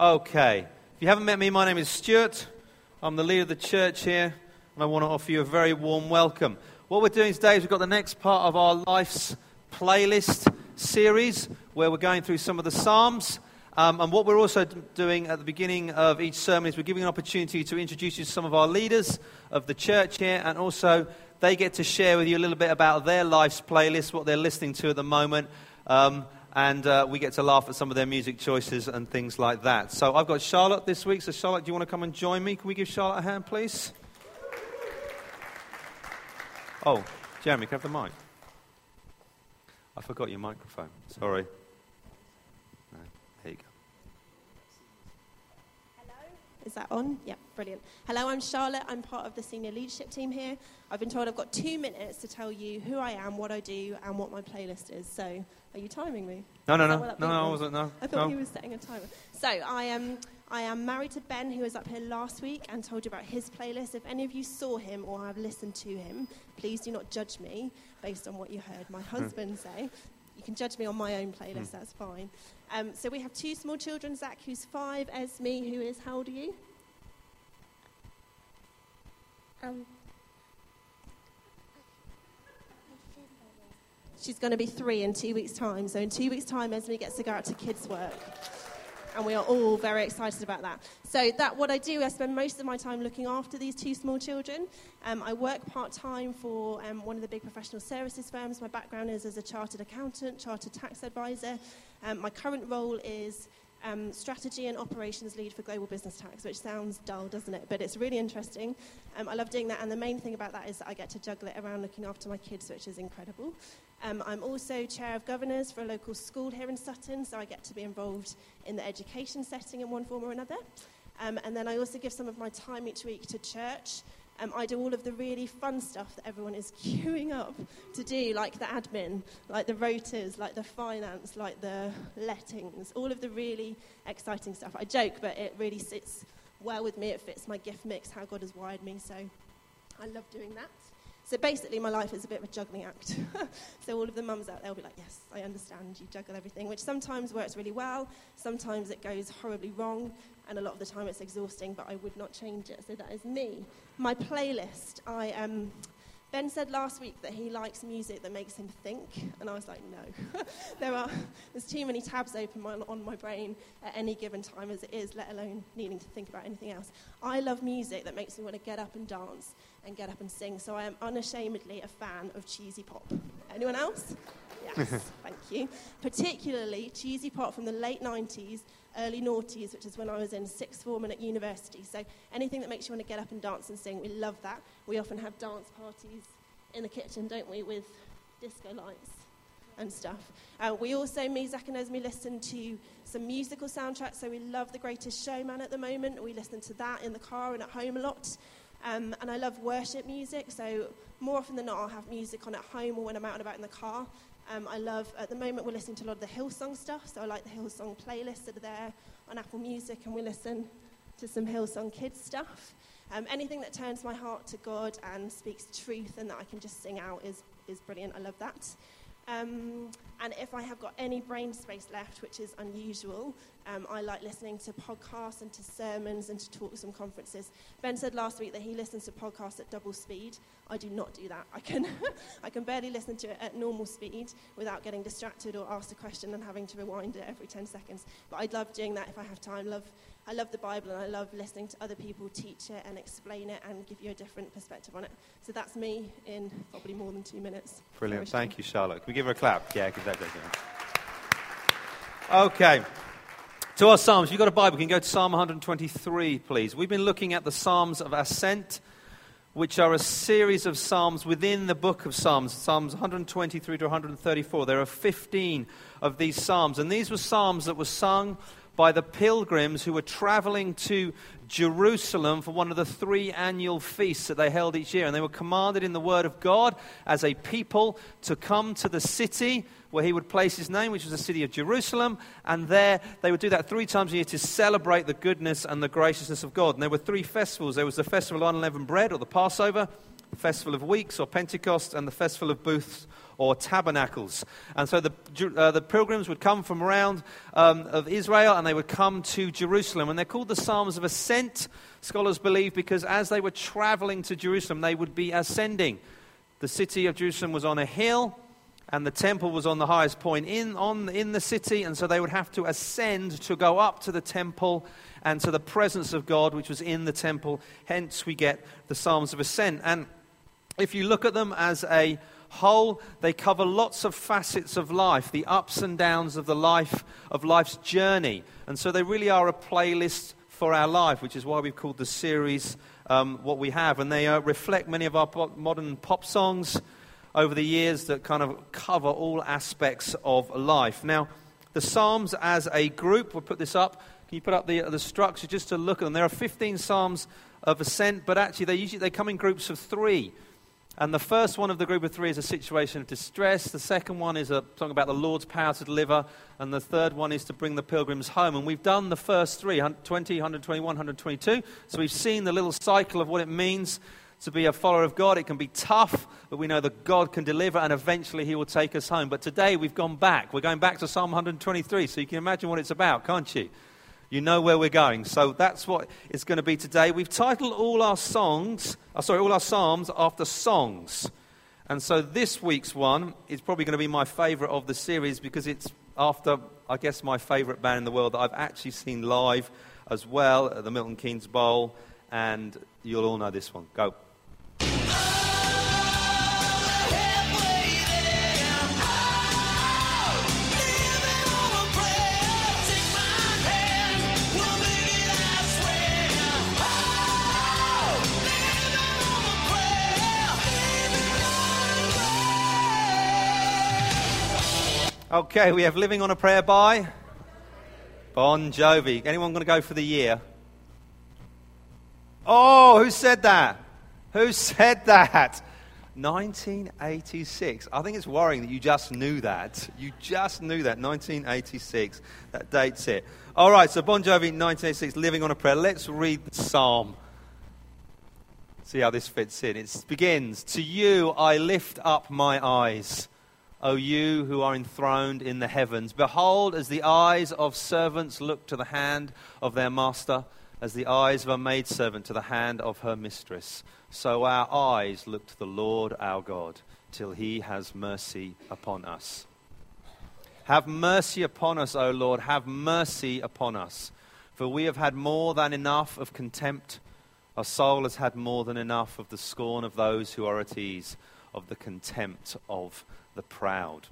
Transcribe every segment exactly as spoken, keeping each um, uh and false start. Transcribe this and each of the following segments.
Okay, if you haven't met me, my name is Stuart. I'm the leader of the church here, and I want to offer you a very warm welcome. What we're doing today is we've got the next part of our Life's Playlist series, where we're going through some of the Psalms. Um, and what we're also doing at the beginning of each sermon is we're giving an opportunity to introduce you to some of our leaders of the church here, and also they get to share with you a little bit about their Life's Playlist, what they're listening to at the moment. Um, And uh, we get to laugh at some of their music choices and things like that. So I've got Charlotte this week. So Charlotte, do you want to come and join me? Can we give Charlotte a hand, please? Oh, Jeremy, can I have the mic? I forgot your microphone. Sorry. No, there you go. Hello? Is that on? Yeah, brilliant. Hello, I'm Charlotte. I'm part of the senior leadership team here. I've been told I've got two minutes to tell you who I am, what I do, and what my playlist is. So... Are you timing me? No, no, no. No, no, I wasn't, no. I thought no. He was setting a timer. So I am, I am married to Ben, who was up here last week and told you about his playlist. If any of you saw him or have listened to him, please do not judge me based on what you heard my husband mm. say. You can judge me on my own playlist, mm. that's fine. Um, so we have two small children, Zach, who's five, Esme, who is, how old are you? Um... She's going to be three in two weeks' time. So in two weeks' time, Esme gets to go out to kids' work. And we are all very excited about that. So that what I do, I spend most of my time looking after these two small children. Um, I work part-time for um, one of the big professional services firms. My background is as a chartered accountant, chartered tax advisor. Um, my current role is um, strategy and operations lead for global business tax, which sounds dull, doesn't it? But it's really interesting. Um, I love doing that. And the main thing about that is that I get to juggle it around looking after my kids, which is incredible. Um, I'm also chair of governors for a local school here in Sutton, so I get to be involved in the education setting in one form or another. Um, and then I also give some of my time each week to church. Um, I do all of the really fun stuff that everyone is queuing up to do, like the admin, like the rotas, like the finance, like the lettings, all of the really exciting stuff. I joke, but it really sits well with me. It fits my gift mix, how God has wired me, so I love doing that. So basically, my life is a bit of a juggling act. So all of the mums out there will be like, yes, I understand, you juggle everything, which sometimes works really well, sometimes it goes horribly wrong, and a lot of the time it's exhausting, but I would not change it. So that is me. My playlist. I um, Ben said last week that he likes music that makes him think, and I was like, no. there are There's too many tabs open on, on my brain at any given time as it is, let alone needing to think about anything else. I love music that makes me want to get up and dance and get up and sing, so I am unashamedly a fan of cheesy pop. Anyone else? Yes, thank you. Particularly cheesy pop from the late nineties, early noughties, which is when I was in sixth form and at university. So anything that makes you want to get up and dance and sing, we love that. We often have dance parties in the kitchen, don't we, with disco lights and stuff. Uh, we also, me, Zach and Esme, listen to some musical soundtracks, so we love The Greatest Showman at the moment. We listen to that in the car and at home a lot. Um, and I love worship music, so more often than not I'll have music on at home or when I'm out and about in the car. Um, I love, at the moment we're listening to a lot of the Hillsong stuff, so I like the Hillsong playlists that are there on Apple Music, and we listen to some Hillsong kids stuff. Um, anything that turns my heart to God and speaks truth and that I can just sing out is, is brilliant, I love that. Um, and if I have got any brain space left, which is unusual, um, I like listening to podcasts and to sermons and to talks and conferences. Ben said last week that he listens to podcasts at double speed. I do not do that. I can I can barely listen to it at normal speed without getting distracted or asked a question and having to rewind it every ten seconds. But I'd love doing that if I have time. Love, I love the Bible, and I love listening to other people teach it and explain it and give you a different perspective on it. So that's me in probably more than two minutes. Brilliant. Thank you, Charlotte. Can we give her a clap? Yeah, give that a Okay. To our Psalms. If you've got a Bible, you can go to Psalm one twenty-three, please. We've been looking at the Psalms of Ascent, which are a series of Psalms within the book of Psalms, Psalms one twenty-three to one thirty-four. There are fifteen of these Psalms, and these were Psalms that were sung by the pilgrims who were traveling to Jerusalem for one of the three annual feasts that they held each year. And they were commanded in the word of God as a people to come to the city where he would place his name, which was the city of Jerusalem. And there they would do that three times a year to celebrate the goodness and the graciousness of God. And there were three festivals. There was the festival of unleavened bread, or the Passover. Festival of Weeks or Pentecost, and the Festival of Booths or Tabernacles. And so the uh, the pilgrims would come from around um, of Israel, and they would come to Jerusalem. And they're called the Psalms of Ascent, scholars believe, because as they were traveling to Jerusalem, they would be ascending. The city of Jerusalem was on a hill, and the temple was on the highest point in on in the city, and so they would have to ascend to go up to the temple and to the presence of God, which was in the temple. Hence we get the Psalms of Ascent. And if you look at them as a whole, they cover lots of facets of life, the ups and downs of the life of life's journey. And so they really are a playlist for our life, which is why we've called the series um, what we have. And they uh, reflect many of our pop- modern pop songs over the years that kind of cover all aspects of life. Now, the Psalms as a group, we'll put this up. Can you put up the the structure just to look at them? There are fifteen Psalms of Ascent, but actually they usually they come in groups of three. And the first one of the group of three is a situation of distress. The second one is a song about the Lord's power to deliver. And the third one is to bring the pilgrims home. And we've done the first three, twenty, one twenty-one, one twenty-two. So we've seen the little cycle of what it means to be a follower of God. It can be tough, but we know that God can deliver, and eventually he will take us home. But today we've gone back. We're going back to Psalm one twenty-three, so you can imagine what it's about, can't you? You know where we're going. So that's what it's going to be today. We've titled all our songs, oh, sorry, all our psalms after songs. And so this week's one is probably going to be my favorite of the series, because it's after, I guess, my favorite band in the world that I've actually seen live as well at the Milton Keynes Bowl. And you'll all know this one. Go. Okay, we have Living on a Prayer by Bon Jovi. Anyone going to go for the year? Oh, who said that? Who said that? nineteen eighty-six. I think it's worrying that you just knew that. You just knew that. nineteen eighty-six. That dates it. All right, so Bon Jovi, nineteen eighty-six, Living on a Prayer. Let's read the psalm. See how this fits in. It begins, "To you I lift up my eyes, O you who are enthroned in the heavens. Behold, as the eyes of servants look to the hand of their master, as the eyes of a maidservant to the hand of her mistress, so our eyes look to the Lord our God, till he has mercy upon us. Have mercy upon us, O Lord, have mercy upon us. For we have had more than enough of contempt. Our soul has had more than enough of the scorn of those who are at ease, of the contempt of the proud."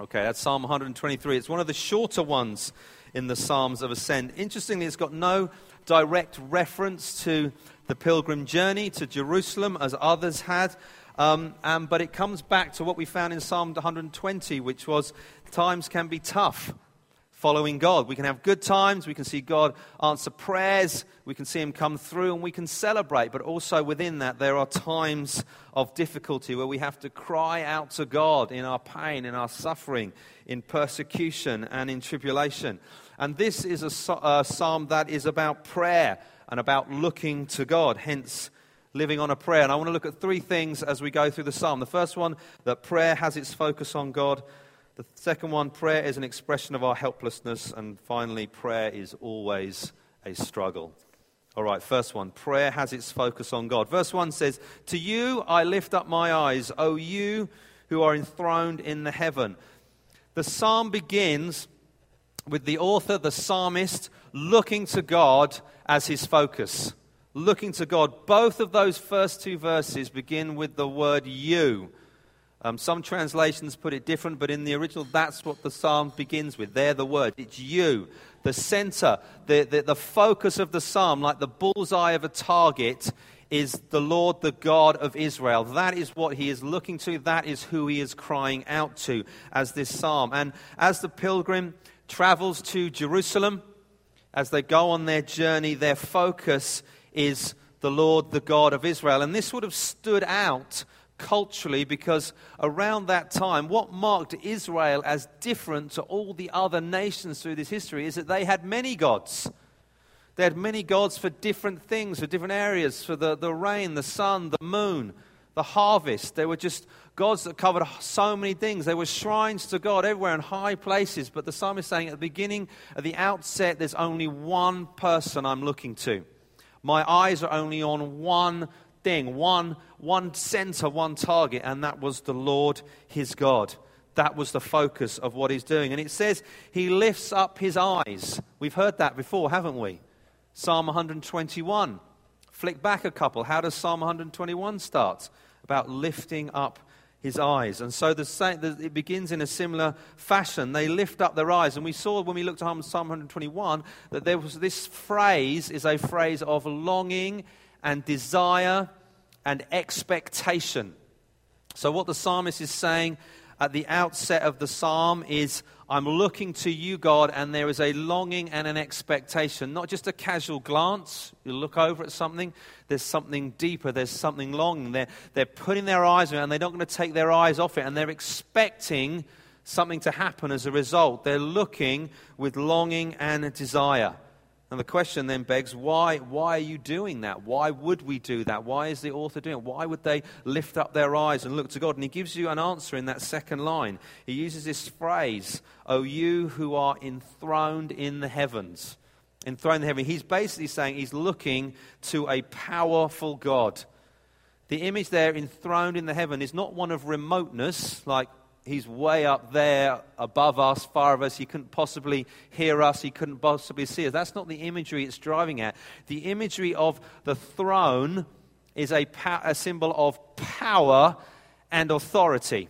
Okay, that's Psalm one twenty-three. It's one of the shorter ones in the Psalms of Ascent. Interestingly, it's got no direct reference to the pilgrim journey to Jerusalem as others had, um, and, but it comes back to what we found in Psalm one twenty, which was times can be tough following God. We can have good times, we can see God answer prayers, we can see him come through, and we can celebrate, but also within that there are times of difficulty where we have to cry out to God in our pain, in our suffering, in persecution and in tribulation. And this is a uh, psalm that is about prayer and about looking to God, hence Living on a Prayer. And I want to look at three things as we go through the psalm. The first one, that prayer has its focus on God. The second one, prayer is an expression of our helplessness. And finally, prayer is always a struggle. All right, first one, prayer has its focus on God. Verse one says, "To you I lift up my eyes, O you who are enthroned in the heaven." The psalm begins with the author, the psalmist, looking to God as his focus. Looking to God. Both of those first two verses begin with the word you. Um, some translations put it different, but in the original, that's what the psalm begins with. There, the word. It's you. The center, the, the, the focus of the psalm, like the bullseye of a target, is the Lord, the God of Israel. That is what he is looking to. That is who he is crying out to as this psalm. And as the pilgrim travels to Jerusalem, as they go on their journey, their focus is the Lord, the God of Israel. And this would have stood out culturally, because around that time, what marked Israel as different to all the other nations through this history is that they had many gods. They had many gods for different things, for different areas, for the, the rain, the sun, the moon. the harvest. There were just gods that covered so many things. There were shrines to God everywhere in high places. But the psalmist is saying at the beginning, at the outset, there's only one person I'm looking to. My eyes are only on one thing, one, one center, one target, and that was the Lord his God. That was the focus of what he's doing. And it says he lifts up his eyes. We've heard that before, haven't we? Psalm one twenty-one. Flick back a couple. How does Psalm one twenty-one start? About lifting up his eyes. And so the, the, it begins in a similar fashion. They lift up their eyes. And we saw when we looked at Psalm one twenty-one that there was this phrase is a phrase of longing and desire and expectation. So what the psalmist is saying at the outset of the psalm is, I'm looking to you, God, and there is a longing and an expectation. Not just a casual glance. You look over at something, there's something deeper, there's something longing. They're, they're putting their eyes on it, and they're not going to take their eyes off it, and they're expecting something to happen as a result. They're looking with longing and desire. And the question then begs, why, why are you doing that? Why would we do that? Why is the author doing it? Why would they lift up their eyes and look to God? And he gives you an answer in that second line. He uses this phrase, O you who are enthroned in the heavens. Enthroned in the heaven. He's basically saying he's looking to a powerful God. The image there, enthroned in the heaven, is not one of remoteness, like he's way up there, above us, far above us. He couldn't possibly hear us. He couldn't possibly see us. That's not the imagery it's driving at. The imagery of the throne is a, pa- a symbol of power and authority.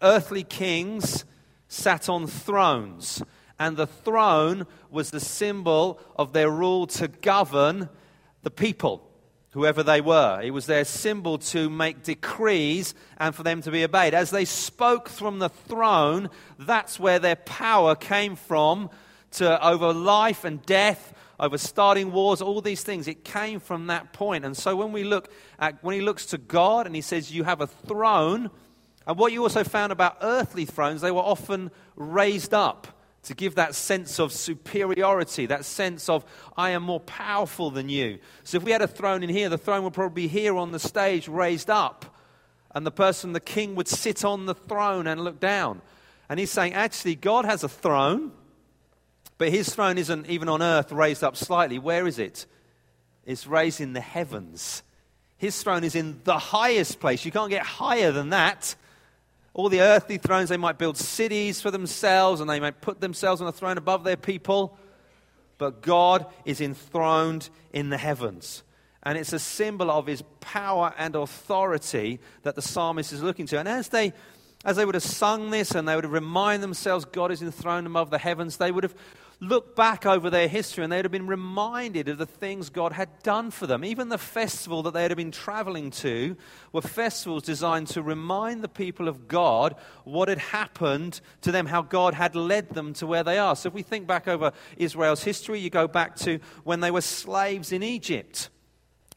Earthly kings sat on thrones, and the throne was the symbol of their rule to govern the people. Whoever they were, it was their symbol to make decrees and for them to be obeyed. As they spoke from the throne, that's where their power came from to over life and death, over starting wars, all these things. It came from that point. And so when we look at, when he looks to God and he says, you have a throne, and what you also found about earthly thrones, they were often raised up to give that sense of superiority, that sense of, I am more powerful than you. So if we had a throne in here, the throne would probably be here on the stage, raised up. And the person, the king, would sit on the throne and look down. And he's saying, actually, God has a throne, but his throne isn't even on earth raised up slightly. Where is it? It's raised in the heavens. His throne is in the highest place. You can't get higher than that. All the earthly thrones, they might build cities for themselves and they might put themselves on a throne above their people. But God is enthroned in the heavens. And it's a symbol of his power and authority that the psalmist is looking to. And as they as they would have sung this and they would have reminded themselves God is enthroned above the heavens, they would have looked back over their history and they would have been reminded of the things God had done for them. Even the festival that they had been traveling to were festivals designed to remind the people of God what had happened to them, how God had led them to where they are. So if we think back over Israel's history, you go back to when they were slaves in Egypt.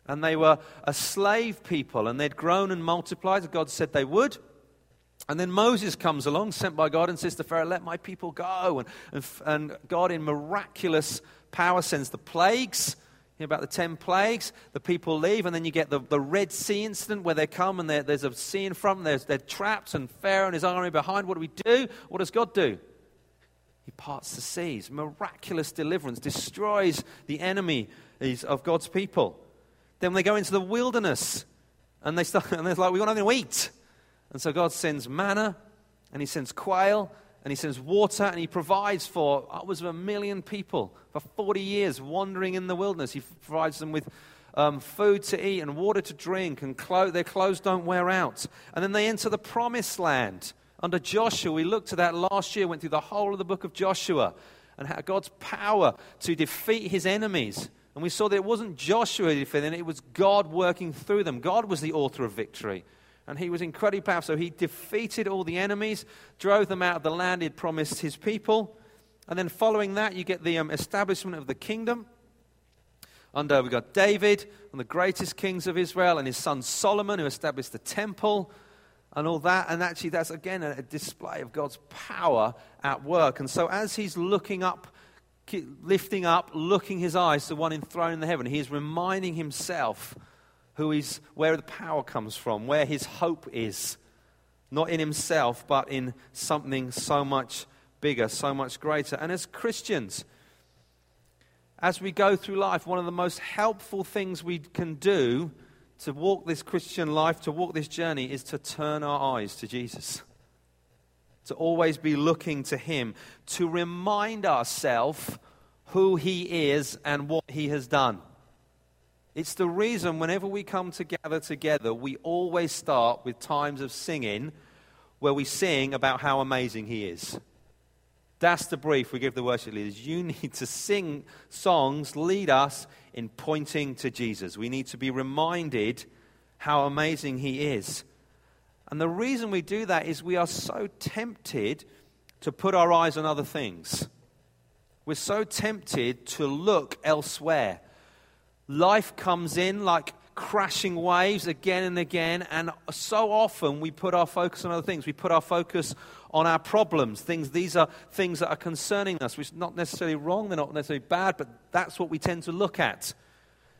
And they were a slave people and they'd grown and multiplied as God said they would. And then Moses comes along, sent by God, and says to Pharaoh, let my people go. And, and, and God, in miraculous power, sends the plagues, you know, about the ten plagues. The people leave, and then you get the, the Red Sea incident where they come, and there's a sea in front, and they're, they're trapped, and Pharaoh and his army behind. What do we do? What does God do? He parts the seas. Miraculous deliverance, destroys the enemy of God's people. Then they go into the wilderness, and, they start, and they're like, we got nothing to eat. And so God sends manna, and he sends quail, and he sends water, and he provides for upwards of a million people for forty years wandering in the wilderness. He provides them with um, food to eat and water to drink, and clo- their clothes don't wear out. And then they enter the promised land. Under Joshua, we looked at that last year, went through the whole of the book of Joshua, and how God's power to defeat his enemies. And we saw that it wasn't Joshua defeating, it was God working through them. God was the author of victory. And he was incredibly powerful. So he defeated all the enemies, drove them out of the land he'd promised his people. And then following that, you get the um, establishment of the kingdom. Under, we've got David, one of the greatest kings of Israel, and his son Solomon, who established the temple and all that. And actually, that's, again, a display of God's power at work. And so as he's looking up, lifting up, looking his eyes to the one enthroned in the heaven, he is reminding himself who is where the power comes from, where his hope is, not in himself, but in something so much bigger, so much greater. And as Christians, as we go through life, one of the most helpful things we can do to walk this Christian life, to walk this journey, is to turn our eyes to Jesus. To always be looking to him, to remind ourselves who he is and what he has done. It's the reason whenever we come together together, we always start with times of singing where we sing about how amazing he is. That's the brief we give the worship leaders. You need to sing songs, lead us in pointing to Jesus. We need to be reminded how amazing he is. And the reason we do that is we are so tempted to put our eyes on other things. We're so tempted to look elsewhere. Life comes in like crashing waves again and again, and so often we put our focus on other things. We put our focus on our problems. Things, these are things that are concerning us, which is not necessarily wrong, they're not necessarily bad, but that's what we tend to look at.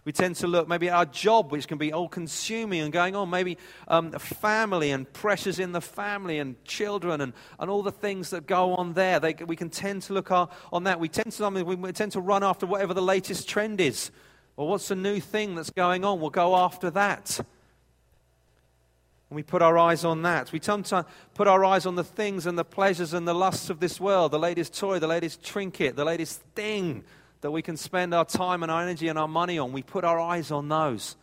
We tend to look maybe at our job, which can be all-consuming and going on. Maybe um, family and pressures in the family and children and, and all the things that go on there. They, we can tend to look our, on that. We tend to we tend to run after whatever the latest trend is. Or what's the new thing that's going on? We'll go after that. And we put our eyes on that. We sometimes put our eyes on the things and the pleasures and the lusts of this world. The latest toy, the latest trinket, the latest thing that we can spend our time and our energy and our money on. We put our eyes on those.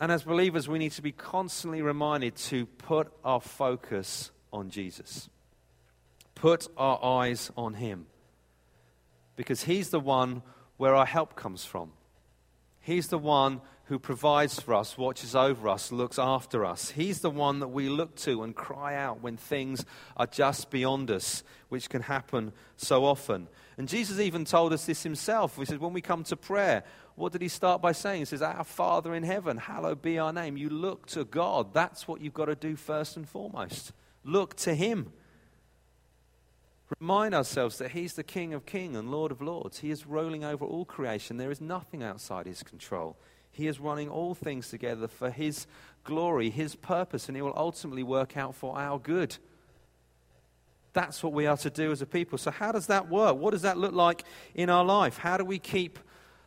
And as believers, we need to be constantly reminded to put our focus on Jesus. Put our eyes on him. Because he's the one where our help comes from. He's the one who provides for us, watches over us, looks after us. He's the one that we look to and cry out when things are just beyond us, which can happen so often. And Jesus even told us this himself. He said, when we come to prayer, what did he start by saying? He says, our Father in heaven, hallowed be our name. You look to God. That's what you've got to do first and foremost. Look to him. Remind ourselves that he's the King of kings and Lord of lords. He is ruling over all creation. There is nothing outside his control. He is running all things together for his glory, his purpose, and it will ultimately work out for our good. That's what we are to do as a people. So how does that work? What does that look like in our life? How do we keep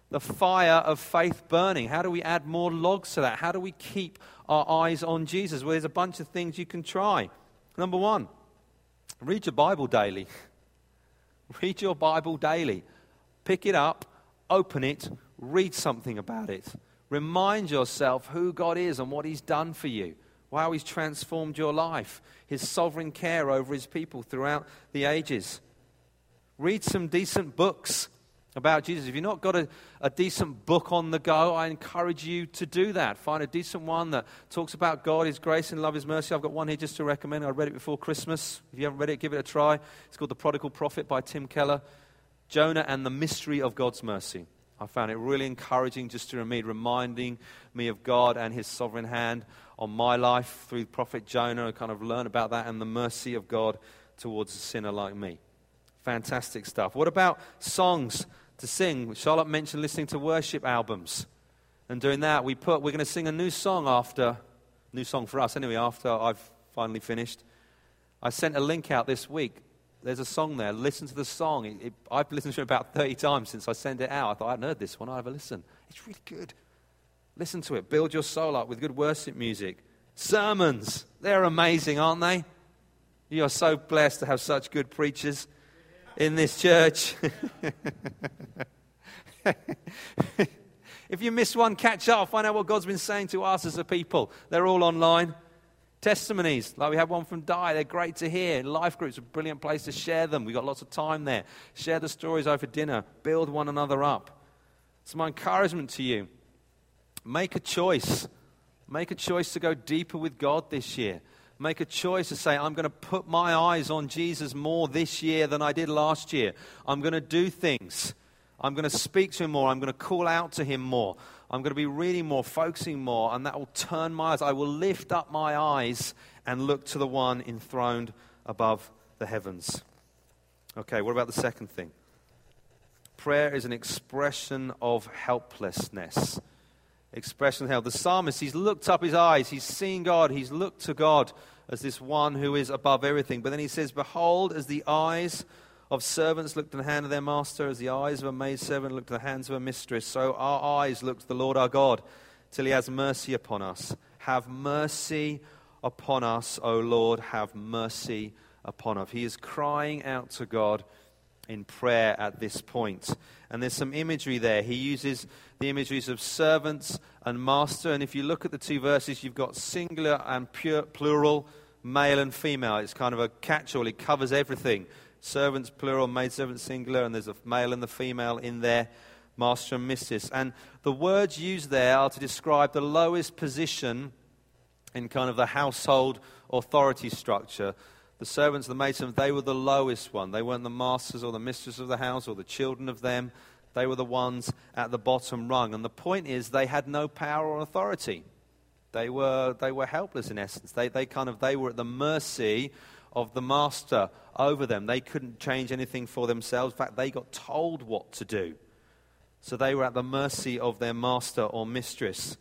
the fire of faith burning? How do we add more logs to that? How do we keep our eyes on Jesus? Well, there's a bunch of things you can try. Number one, read your Bible daily. Read your Bible daily. Pick it up, open it, read something about it. Remind yourself who God is and what he's done for you, how he's transformed your life, his sovereign care over his people throughout the ages. Read some decent books about Jesus. If you've not got a, a decent book on the go, I encourage you to do that. Find a decent one that talks about God, his grace and love, his mercy. I've got one here just to recommend. I read it before Christmas. If you haven't read it, give it a try. It's called The Prodigal Prophet by Tim Keller. Jonah and the Mystery of God's Mercy. I found it really encouraging just to read, reminding me of God and his sovereign hand on my life through Prophet Jonah. I kind of learn about that and the mercy of God towards a sinner like me. Fantastic stuff. What about songs to sing? Charlotte mentioned listening to worship albums. And doing that, we put, we're going to sing a new song after, new song for us anyway, after I've finally finished. I sent a link out this week. There's a song there. Listen to the song. It, it, I've listened to it about thirty times since I sent it out. I thought, I hadn't heard this one. I'll have a listen. It's really good. Listen to it. Build your soul up with good worship music. Sermons. They're amazing, aren't they? You are so blessed to have such good preachers in this church. If you miss one, catch up. Find out what God's been saying to us as a people. They're all online. Testimonies, like we had one from Dai, they're great to hear. Life groups are a brilliant place to share them. We've got lots of time there. Share the stories over dinner. Build one another up. It's my encouragement to you. Make a choice. Make a choice to go deeper with God this year. Make a choice to say, I'm going to put my eyes on Jesus more this year than I did last year. I'm going to do things. I'm going to speak to him more. I'm going to call out to him more. I'm going to be reading more, focusing more, and that will turn my eyes. I will lift up my eyes and look to the one enthroned above the heavens. Okay, what about the second thing? Prayer is an expression of helplessness. expression of hell. The psalmist, he's looked up his eyes, he's seen God, he's looked to God as this one who is above everything. But then he says, behold, as the eyes of servants look to the hand of their master, as the eyes of a maidservant look to the hands of a mistress, so our eyes look to the Lord our God, till he has mercy upon us. Have mercy upon us, O Lord, have mercy upon us. He is crying out to God in prayer at this point. And there's some imagery there. He uses the imageries of servants and master. And if you look at the two verses, you've got singular and pure, plural, male and female. It's kind of a catch-all. It covers everything. Servants, plural, maidservants, singular, and there's a male and the female in there, master and mistress. And the words used there are to describe the lowest position in kind of the household authority structure. The servants, the maidservants, they were the lowest one. They weren't the masters or the mistress of the house or the children of them. They were the ones at the bottom rung. And the point is, they had no power or authority. They were they were helpless in essence. They they kind of they were at the mercy of the master over them. They couldn't change anything for themselves. In fact, they got told what to do. So they were at the mercy of their master or mistress.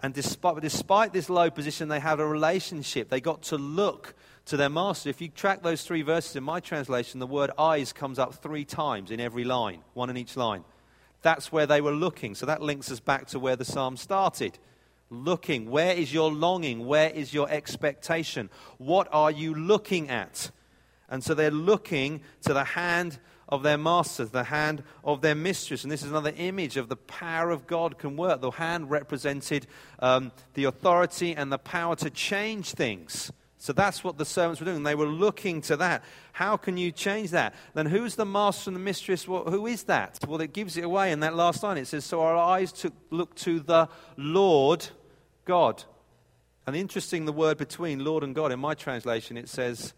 And despite, despite this low position, they had a relationship. They got to look to their master. If you track those three verses in my translation, the word eyes comes up three times in every line, one in each line. That's where they were looking. So that links us back to where the psalm started. Looking. Where is your longing? Where is your expectation? What are you looking at? And so they're looking to the hand of their masters, the hand of their mistress. And this is another image of the power of God can work. The hand represented um, the authority and the power to change things. So that's what the servants were doing. They were looking to that. How can you change that? Then who's the master and the mistress? Well, who is that? Well, it gives it away in that last line. It says, so our eyes took, look to the Lord God. And interesting, the word between Lord and God, in my translation, it says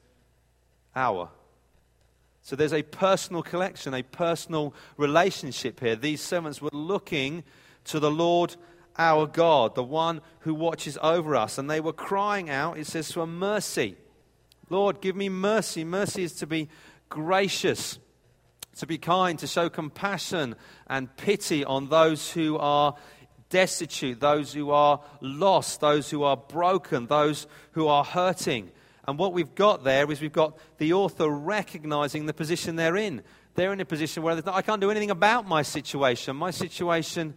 our. So there's a personal collection, a personal relationship here. These servants were looking to the Lord our God, the one who watches over us. And they were crying out, it says, for mercy. Lord, give me mercy. Mercy is to be gracious, to be kind, to show compassion and pity on those who are destitute, those who are lost, those who are broken, those who are hurting. And what we've got there is we've got the author recognizing the position they're in. They're in a position where I can't do anything about my situation. My situation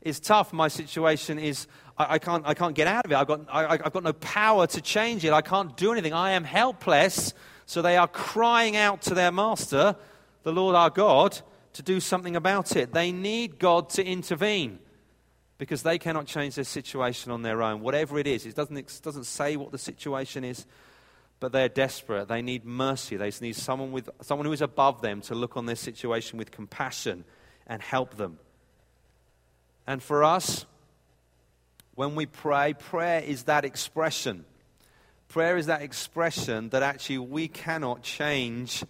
is tough. My situation is, I, I can't I can't get out of it. I've got, I, I've got no power to change it. I can't do anything. I am helpless. So they are crying out to their master, the Lord our God, to do something about it. They need God to intervene, because they cannot change their situation on their own. Whatever it is, it doesn't, it doesn't say what the situation is. But they're desperate. They need mercy. They need someone with someone who is above them to look on their situation with compassion and help them. And for us, when we pray, prayer is that expression. Prayer is that expression that actually we cannot change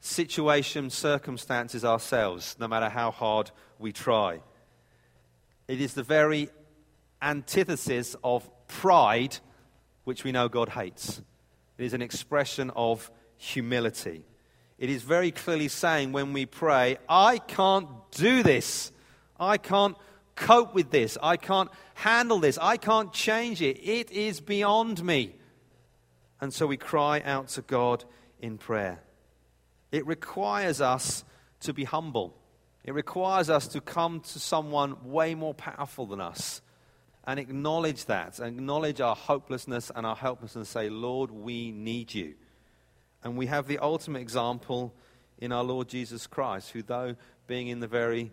situations, circumstances ourselves, no matter how hard we try. It is the very antithesis of pride, which we know God hates. It is an expression of humility. It is very clearly saying when we pray, I can't do this. I can't cope with this. I can't handle this. I can't change it. It is beyond me. And so we cry out to God in prayer. It requires us to be humble. It requires us to come to someone way more powerful than us. And acknowledge that, acknowledge our hopelessness and our helplessness, say, Lord, we need you. And we have the ultimate example in our Lord Jesus Christ, who, though being in the very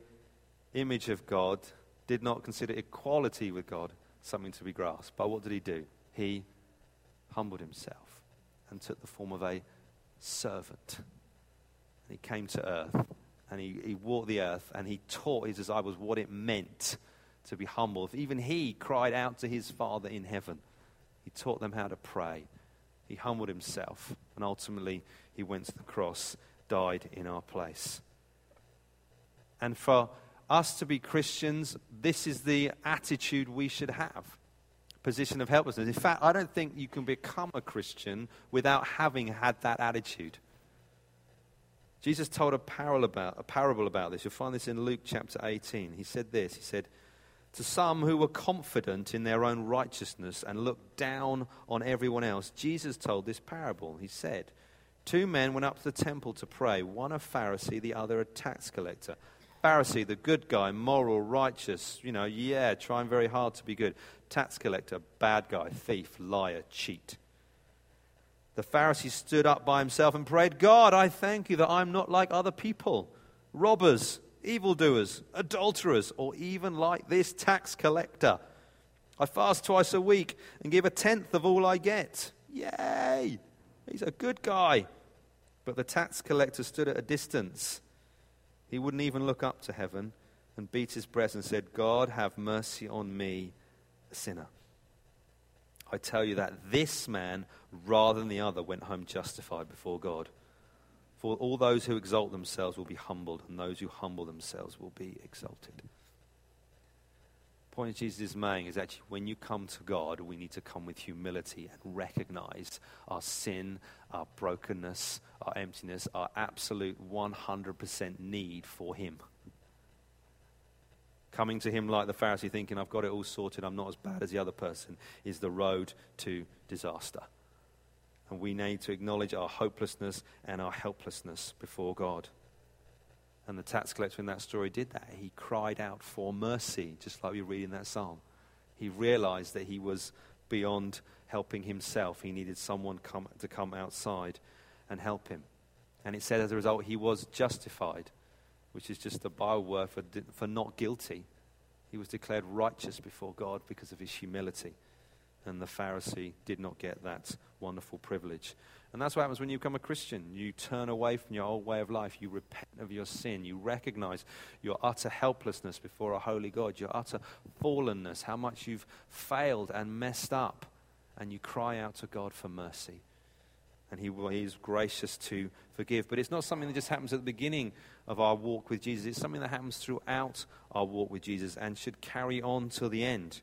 image of God, did not consider equality with God something to be grasped. But what did he do? He humbled himself and took the form of a servant. And he came to earth, and he, he walked the earth, and he taught his disciples what it meant to be humble. Even he cried out to his Father in heaven. He taught them how to pray. He humbled himself. And ultimately, he went to the cross, died in our place. And for us to be Christians, this is the attitude we should have. Position of helplessness. In fact, I don't think you can become a Christian without having had that attitude. Jesus told a parable about, a parable about this. You'll find this in Luke chapter eighteen. He said this. He said, To some who were confident in their own righteousness and looked down on everyone else, Jesus told this parable. He said, two men went up to the temple to pray, one a Pharisee, the other a tax collector. Pharisee, the good guy, moral, righteous, you know, yeah, trying very hard to be good. Tax collector, bad guy, thief, liar, cheat. The Pharisee stood up by himself and prayed, God, I thank you that I'm not like other people, robbers, evildoers, adulterers, or even like this tax collector. I fast twice a week and give a tenth of all I get. Yay! He's a good guy. But the tax collector stood at a distance. He wouldn't even look up to heaven and beat his breast and said, God, have mercy on me, a sinner. I tell you that this man, rather than the other, went home justified before God. For all those who exalt themselves will be humbled, and those who humble themselves will be exalted. The point Jesus is making is actually when you come to God, we need to come with humility and recognize our sin, our brokenness, our emptiness, our absolute one hundred percent need for Him. Coming to Him like the Pharisee, thinking, I've got it all sorted, I'm not as bad as the other person, is the road to disaster. And we need to acknowledge our hopelessness and our helplessness before God. And the tax collector in that story did that. He cried out for mercy, just like we read in that psalm. He realized that he was beyond helping himself. He needed someone come, to come outside and help him. And it said as a result, he was justified, which is just a byword for, for not guilty. He was declared righteous before God because of his humility. And the Pharisee did not get that wonderful privilege. And that's what happens when you become a Christian. You turn away from your old way of life. You repent of your sin. You recognize your utter helplessness before a holy God, your utter fallenness, how much you've failed and messed up. And you cry out to God for mercy. And he, he is gracious to forgive. But it's not something that just happens at the beginning of our walk with Jesus. It's something that happens throughout our walk with Jesus and should carry on till the end.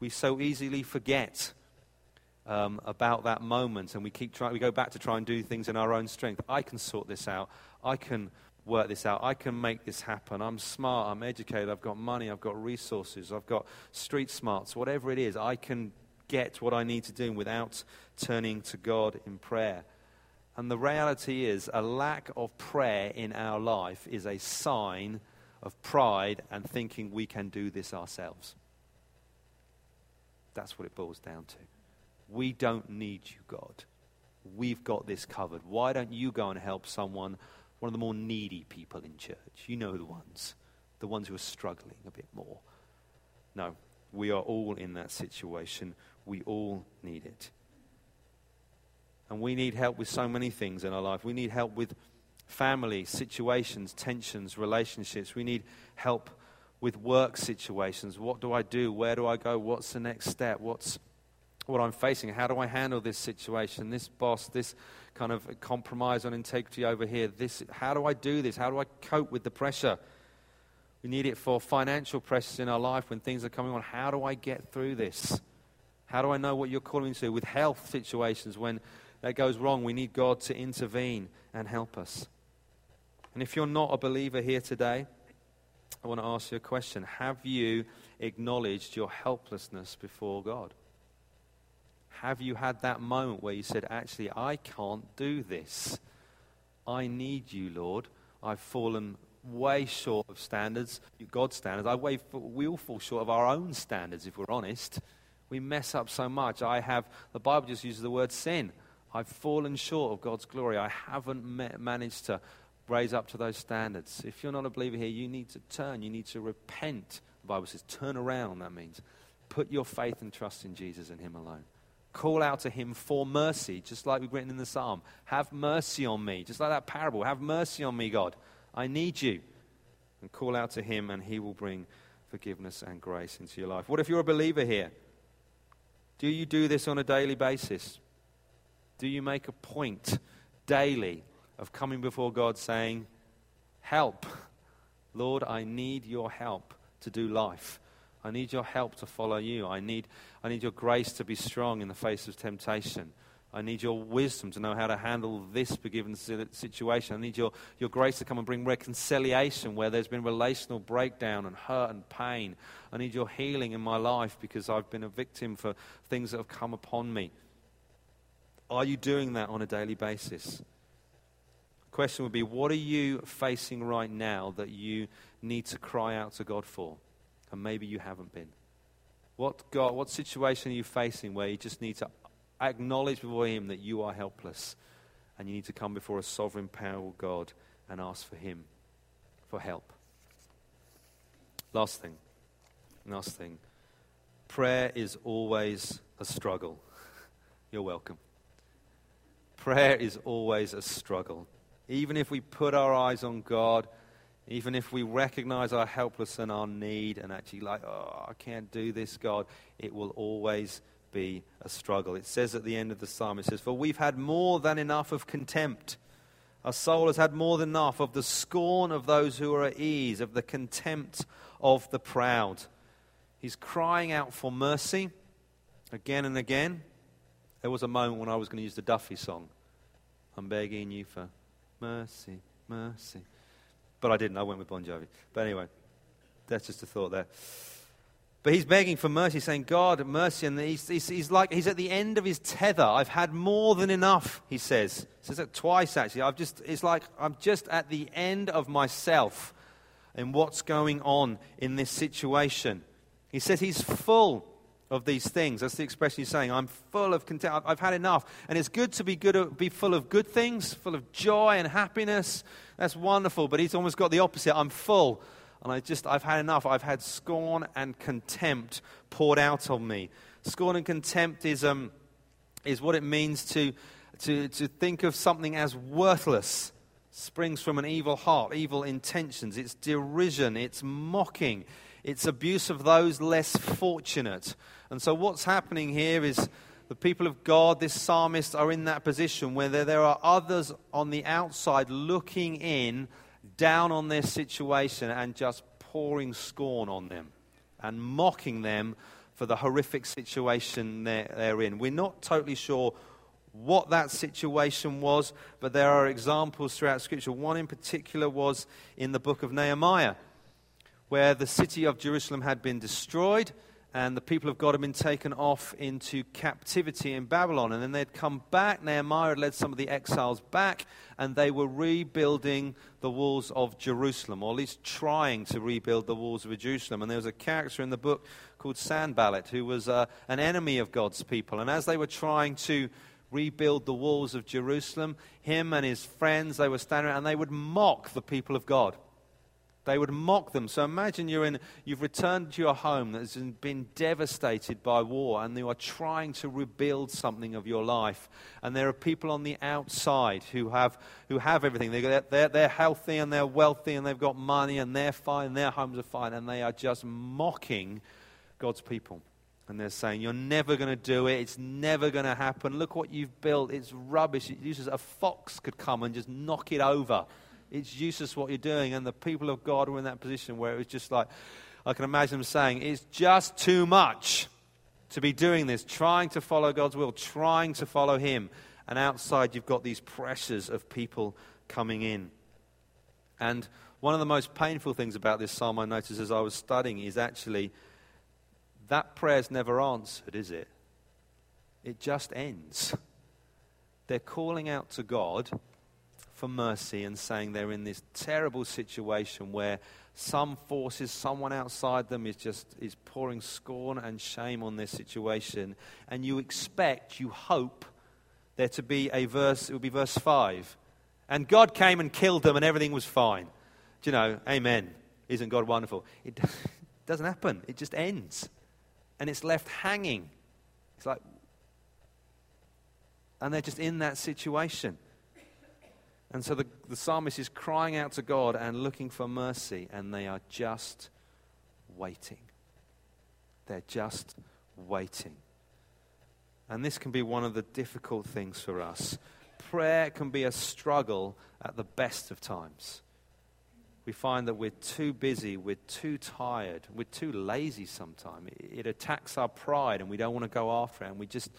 We so easily forget um, about that moment, and we keep trying. We go back to try and do things in our own strength. I can sort this out. I can work this out. I can make this happen. I'm smart. I'm educated. I've got money. I've got resources. I've got street smarts. Whatever it is, I can get what I need to do without turning to God in prayer. And the reality is, a lack of prayer in our life is a sign of pride and thinking we can do this ourselves. That's what it boils down to. We don't need you, God. We've got this covered. Why don't you go and help someone, one of the more needy people in church? You know the ones, the ones who are struggling a bit more. No, we are all in that situation. We all need it. And we need help with so many things in our life. We need help with family, situations, tensions, relationships. We need help with work situations. What do I do? Where do I go? What's the next step? What's what I'm facing? How do I handle this situation? This boss, this kind of compromise on integrity over here. This, how do I do this? How do I cope with the pressure? We need it for financial pressures in our life when things are coming on. How do I get through this? How do I know what you're calling me to? With health situations, when that goes wrong, we need God to intervene and help us. And if you're not a believer here today, I want to ask you a question. Have you acknowledged your helplessness before God? Have you had that moment where you said, actually, I can't do this. I need you, Lord. I've fallen way short of standards, God's standards. I wave, we all fall short of our own standards, if we're honest. We mess up so much. I have, the Bible just uses the word sin. I've fallen short of God's glory. I haven't ma- managed to raise up to those standards. If you're not a believer here, you need to turn. You need to repent. The Bible says turn around, that means. Put your faith and trust in Jesus and Him alone. Call out to Him for mercy, just like we've written in the psalm. Have mercy on me, just like that parable. Have mercy on me, God. I need you. And call out to Him and He will bring forgiveness and grace into your life. What if you're a believer here? Do you do this on a daily basis? Do you make a point daily of coming before God saying, help, Lord, I need your help to do life. I need your help to follow you. I need I need your grace to be strong in the face of temptation. I need your wisdom to know how to handle this forgiven situation. I need your, your grace to come and bring reconciliation where there's been relational breakdown and hurt and pain. I need your healing in my life because I've been a victim for things that have come upon me. Are you doing that on a daily basis? The question would be, what are you facing right now that you need to cry out to God for? And maybe you haven't been. What God, what situation are you facing where you just need to acknowledge before him that you are helpless and you need to come before a sovereign, powerful God and ask for him for help? Last thing. Last thing. Prayer is always a struggle. You're welcome. Prayer is always a struggle. Even if we put our eyes on God, even if we recognize our helplessness and our need and actually like, oh, I can't do this, God, it will always be a struggle. It says at the end of the psalm, it says, for we've had more than enough of contempt. Our soul has had more than enough of the scorn of those who are at ease, of the contempt of the proud. He's crying out for mercy again and again. There was a moment when I was going to use the Duffy song. I'm begging you for mercy, mercy. But I didn't. I went with Bon Jovi. But anyway, that's just a thought there. But he's begging for mercy, saying, God, mercy. And he's, he's, he's like, he's at the end of his tether. I've had more than enough, he says. He says that twice, actually. I've just, it's like, I'm just at the end of myself and what's going on in this situation. He says he's full of these things. That's the expression he's saying. I'm full of contempt. I've had enough. And it's good to be good, be full of good things, full of joy and happiness. That's wonderful. But he's almost got the opposite. I'm full. And I just, I've had enough. I've had scorn and contempt poured out on me. Scorn and contempt is um is what it means to to to think of something as worthless. Springs from an evil heart, evil intentions. It's derision. It's mocking. It's abuse of those less fortunate. And so what's happening here is the people of God, this psalmist, are in that position where there are others on the outside looking in, down on their situation and just pouring scorn on them and mocking them for the horrific situation they're, they're in. We're not totally sure what that situation was, but there are examples throughout Scripture. One in particular was in the book of Nehemiah, where the city of Jerusalem had been destroyed and the people of God had been taken off into captivity in Babylon. And then they'd come back. Nehemiah had led some of the exiles back, and they were rebuilding the walls of Jerusalem, or at least trying to rebuild the walls of Jerusalem. And there was a character in the book called Sanballat, who was uh, an enemy of God's people. And as they were trying to rebuild the walls of Jerusalem, him and his friends, they were standing around, and they would mock the people of God. They would mock them. So imagine you're in, you've returned to your home that has been devastated by war, and you are trying to rebuild something of your life. And there are people on the outside who have who have everything. They're, they're, they're healthy and they're wealthy and they've got money and they're fine, their homes are fine, and they are just mocking God's people. And they're saying, you're never going to do it. It's never going to happen. Look what you've built. It's rubbish. It's useless. A fox could come and just knock it over. It's useless what you're doing. And the people of God were in that position where it was just like, I can imagine them saying, it's just too much to be doing this, trying to follow God's will, trying to follow him. And outside you've got these pressures of people coming in. And one of the most painful things about this psalm I noticed as I was studying is actually that prayer's never answered, is it? It just ends. They're calling out to God for mercy and saying they're in this terrible situation where some forces, someone outside them is just is pouring scorn and shame on their situation. And you expect, you hope there to be a verse, it would be verse five. And God came and killed them and everything was fine. Do you know, amen. Isn't God wonderful? It doesn't happen. It just ends. And it's left hanging. It's like, and they're just in that situation. And so the, the psalmist is crying out to God and looking for mercy, and they are just waiting. They're just waiting. And this can be one of the difficult things for us. Prayer can be a struggle at the best of times. We find that we're too busy, we're too tired, we're too lazy sometimes. It, it attacks our pride, and we don't want to go after it, and we just...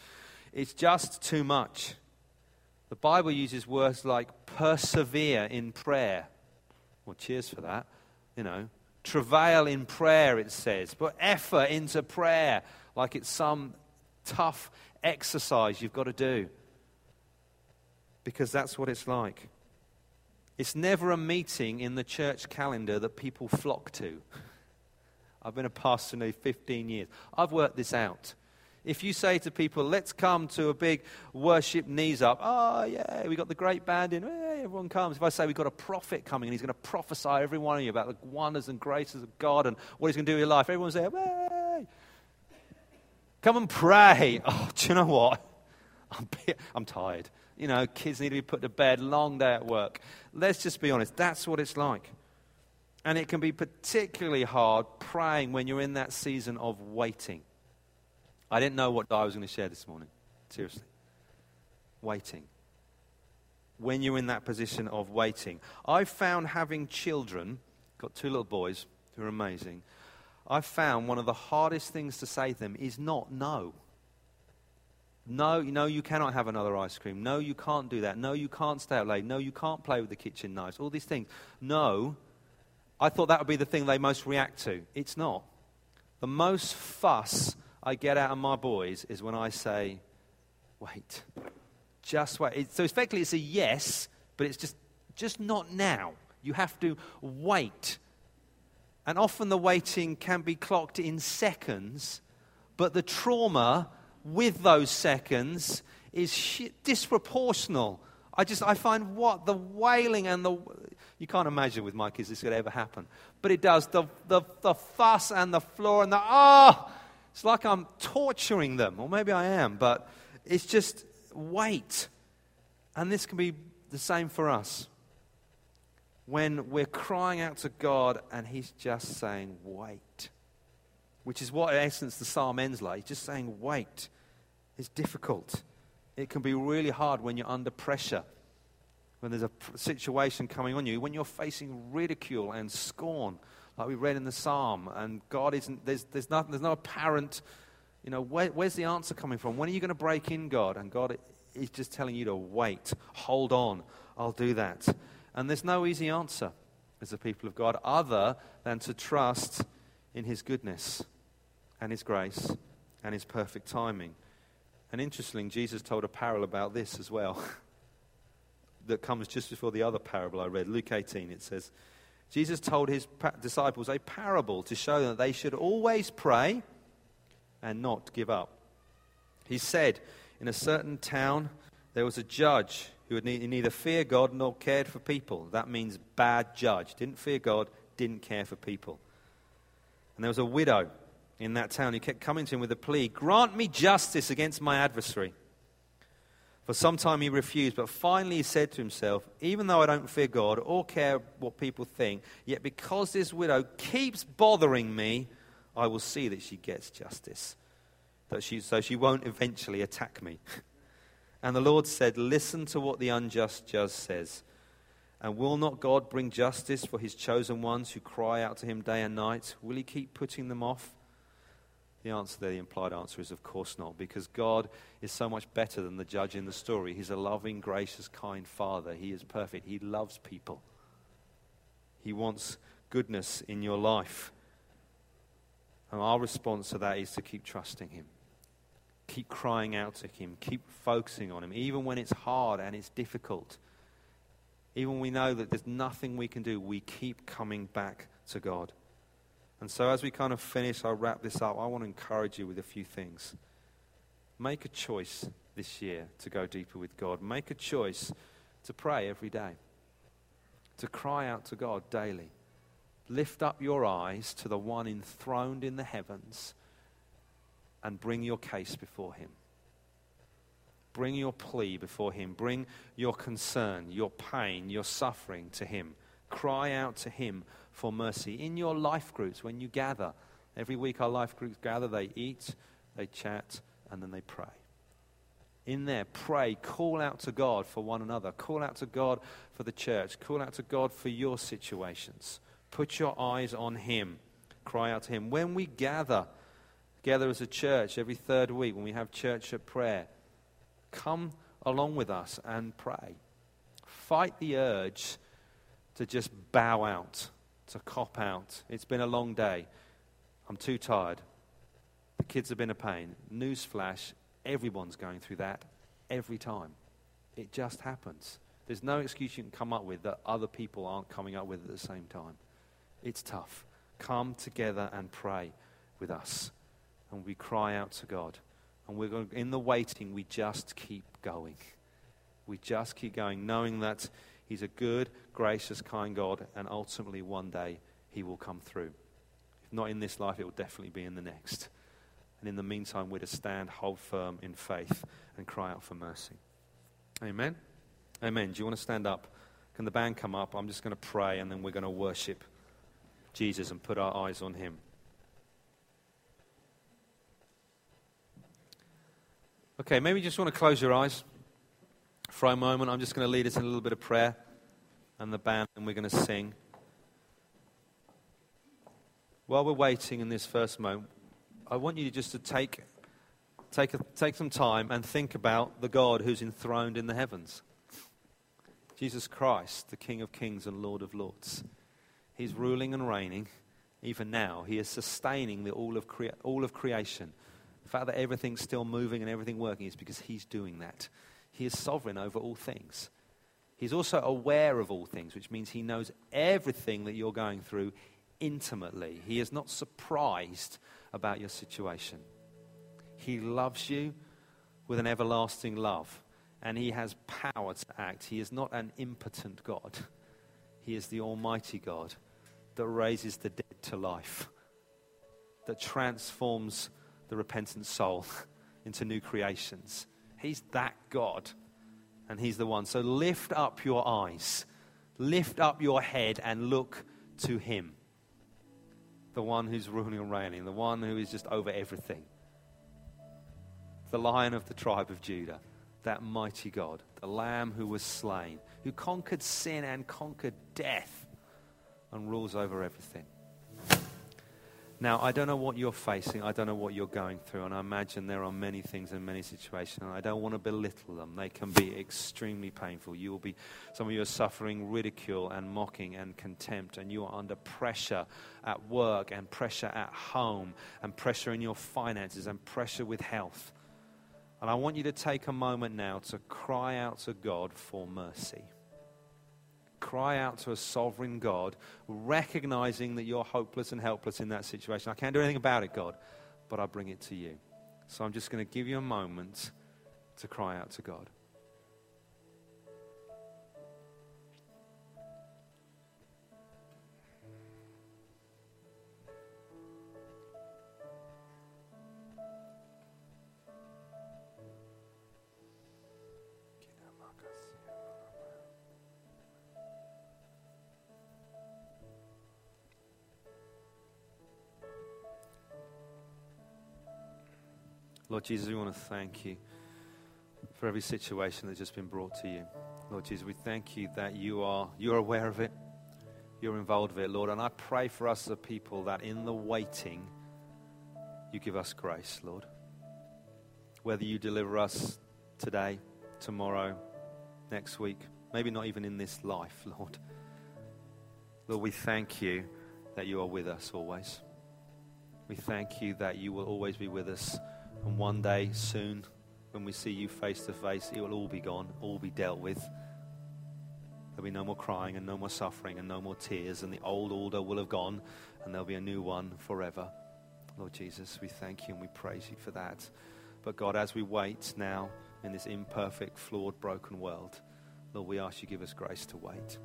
It's just too much. The Bible uses words like persevere in prayer. Well, cheers for that. You know, travail in prayer, it says. Put effort into prayer like it's some tough exercise you've got to do. Because that's what it's like. It's never a meeting in the church calendar that people flock to. I've been a pastor now fifteen years. I've worked this out. If you say to people, let's come to a big worship knees up, oh, yeah, we got the great band in, hey, everyone comes. If I say we've got a prophet coming and he's going to prophesy every one of you about the wonders and graces of God and what he's going to do in your life, everyone's there, hey, come and pray. Oh, do you know what? I'm, I'm tired. You know, kids need to be put to bed, long day at work. Let's just be honest, that's what it's like. And it can be particularly hard praying when you're in that season of waiting. I didn't know what I was going to share this morning. Seriously. Waiting. When you're in that position of waiting. I found having children, got two little boys who are amazing. I found one of the hardest things to say to them is not no. No, no, you cannot have another ice cream. No, you can't do that. No, you can't stay up late. No, you can't play with the kitchen knives. All these things. No. I thought that would be the thing they most react to. It's not. The most fuss I get out of my boys is when I say, wait, just wait. It, so effectively it's a yes, but it's just just not now. You have to wait. And often the waiting can be clocked in seconds, but the trauma with those seconds is sh- disproportional. I just, I find what the wailing and the, you can't imagine with my kids this could ever happen, but it does. The the, the fuss and the floor and the, ah. Oh, it's like I'm torturing them, or maybe I am, but it's just wait. And this can be the same for us. When we're crying out to God and he's just saying, wait. Which is what, in essence, the psalm ends like. He's just saying, wait. It's difficult. It can be really hard when you're under pressure. When there's a situation coming on you. When you're facing ridicule and scorn. Like we read in the psalm, and God isn't, there's there's nothing, there's no apparent, you know, where, where's the answer coming from? When are you going to break in, God? And God is just telling you to wait, hold on, I'll do that. And there's no easy answer as the people of God other than to trust in his goodness and his grace and his perfect timing. And interestingly, Jesus told a parable about this as well that comes just before the other parable I read, Luke eighteen, it says, Jesus told his disciples a parable to show them that they should always pray and not give up. He said, in a certain town, there was a judge who had neither feared God nor cared for people. That means bad judge. Didn't fear God, didn't care for people. And there was a widow in that town who kept coming to him with a plea, grant me justice against my adversary. For some time he refused, but finally he said to himself, even though I don't fear God or care what people think, yet because this widow keeps bothering me, I will see that she gets justice, that she, so she won't eventually attack me. And the Lord said, listen to what the unjust judge says. And will not God bring justice for his chosen ones who cry out to him day and night? Will he keep putting them off? The answer there, the implied answer is of course not, because God is so much better than the judge in the story. He's a loving, gracious, kind Father. He is perfect. He loves people. He wants goodness in your life. And our response to that is to keep trusting him. Keep crying out to him. Keep focusing on him, even when it's hard and it's difficult. Even when we know that there's nothing we can do, we keep coming back to God. And so as we kind of finish, I'll wrap this up. I want to encourage you with a few things. Make a choice this year to go deeper with God. Make a choice to pray every day, to cry out to God daily. Lift up your eyes to the one enthroned in the heavens and bring your case before him. Bring your plea before him. Bring your concern, your pain, your suffering to him. Cry out to him for mercy. In your life groups, when you gather, every week our life groups gather, they eat, they chat, and then they pray. In there, pray, call out to God for one another. Call out to God for the church. Call out to God for your situations. Put your eyes on him. Cry out to him. When we gather, gather as a church every third week, when we have church at prayer, Come along with us and pray. Fight the urge to just bow out, to cop out. It's been a long day. I'm too tired. The kids have been a pain. Newsflash, everyone's going through that every time. It just happens. There's no excuse you can come up with that other people aren't coming up with at the same time. It's tough. Come together and pray with us. And we cry out to God. And we're going, in the waiting, we just keep going. We just keep going, knowing that He's a good, gracious, kind God, and ultimately one day He will come through. If not in this life, it will definitely be in the next. And in the meantime, we're to stand, hold firm in faith, and cry out for mercy. Amen? Amen. Do you want to stand up? Can the band come up? I'm just going to pray, and then we're going to worship Jesus and put our eyes on Him. Okay, maybe you just want to close your eyes for a moment. I'm just going to lead us in a little bit of prayer and the band, and we're going to sing. While we're waiting in this first moment, I want you just to take take a, take some time and think about the God who's enthroned in the heavens. Jesus Christ, the King of Kings and Lord of Lords. He's ruling and reigning even now. He is sustaining the all of crea- all of creation. The fact that everything's still moving and everything working is because He's doing that. He is sovereign over all things. He's also aware of all things, which means He knows everything that you're going through intimately. He is not surprised about your situation. He loves you with an everlasting love, and He has power to act. He is not an impotent God. He is the Almighty God that raises the dead to life, that transforms the repentant soul into new creations. He's that God, and He's the one. So lift up your eyes, lift up your head, and look to Him, the one who's ruling and reigning, the one who is just over everything, the Lion of the tribe of Judah, that mighty God, the Lamb who was slain, who conquered sin and conquered death and rules over everything. Now, I don't know what you're facing. I don't know what you're going through. And I imagine there are many things and many situations. And I don't want to belittle them. They can be extremely painful. You will be, some of you are suffering ridicule and mocking and contempt. And you are under pressure at work and pressure at home and pressure in your finances and pressure with health. And I want you to take a moment now to cry out to God for mercy. Cry out to a sovereign God, recognizing that you're hopeless and helpless in that situation. I can't do anything about it, God, but I bring it to you. So I'm just going to give you a moment to cry out to God. Lord Jesus, we want to thank You for every situation that's just been brought to You. Lord Jesus, we thank You that You are you're aware of it. You're involved with it, Lord. And I pray for us as a people that in the waiting, You give us grace, Lord. Whether You deliver us today, tomorrow, next week, maybe not even in this life, Lord. Lord, we thank You that You are with us always. We thank You that You will always be with us. And one day, soon, when we see You face to face, it will all be gone, all be dealt with. There'll be no more crying and no more suffering and no more tears, and the old order will have gone, and there'll be a new one forever. Lord Jesus, we thank You and we praise You for that. But God, as we wait now in this imperfect, flawed, broken world, Lord, we ask You give us grace to wait,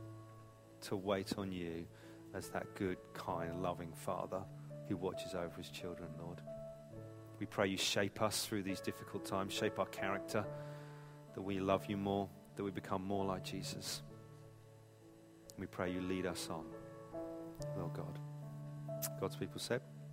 to wait on You as that good, kind, loving Father who watches over His children, Lord. We pray You shape us through these difficult times, shape our character, that we love You more, that we become more like Jesus. We pray You lead us on, Lord God. God's people said.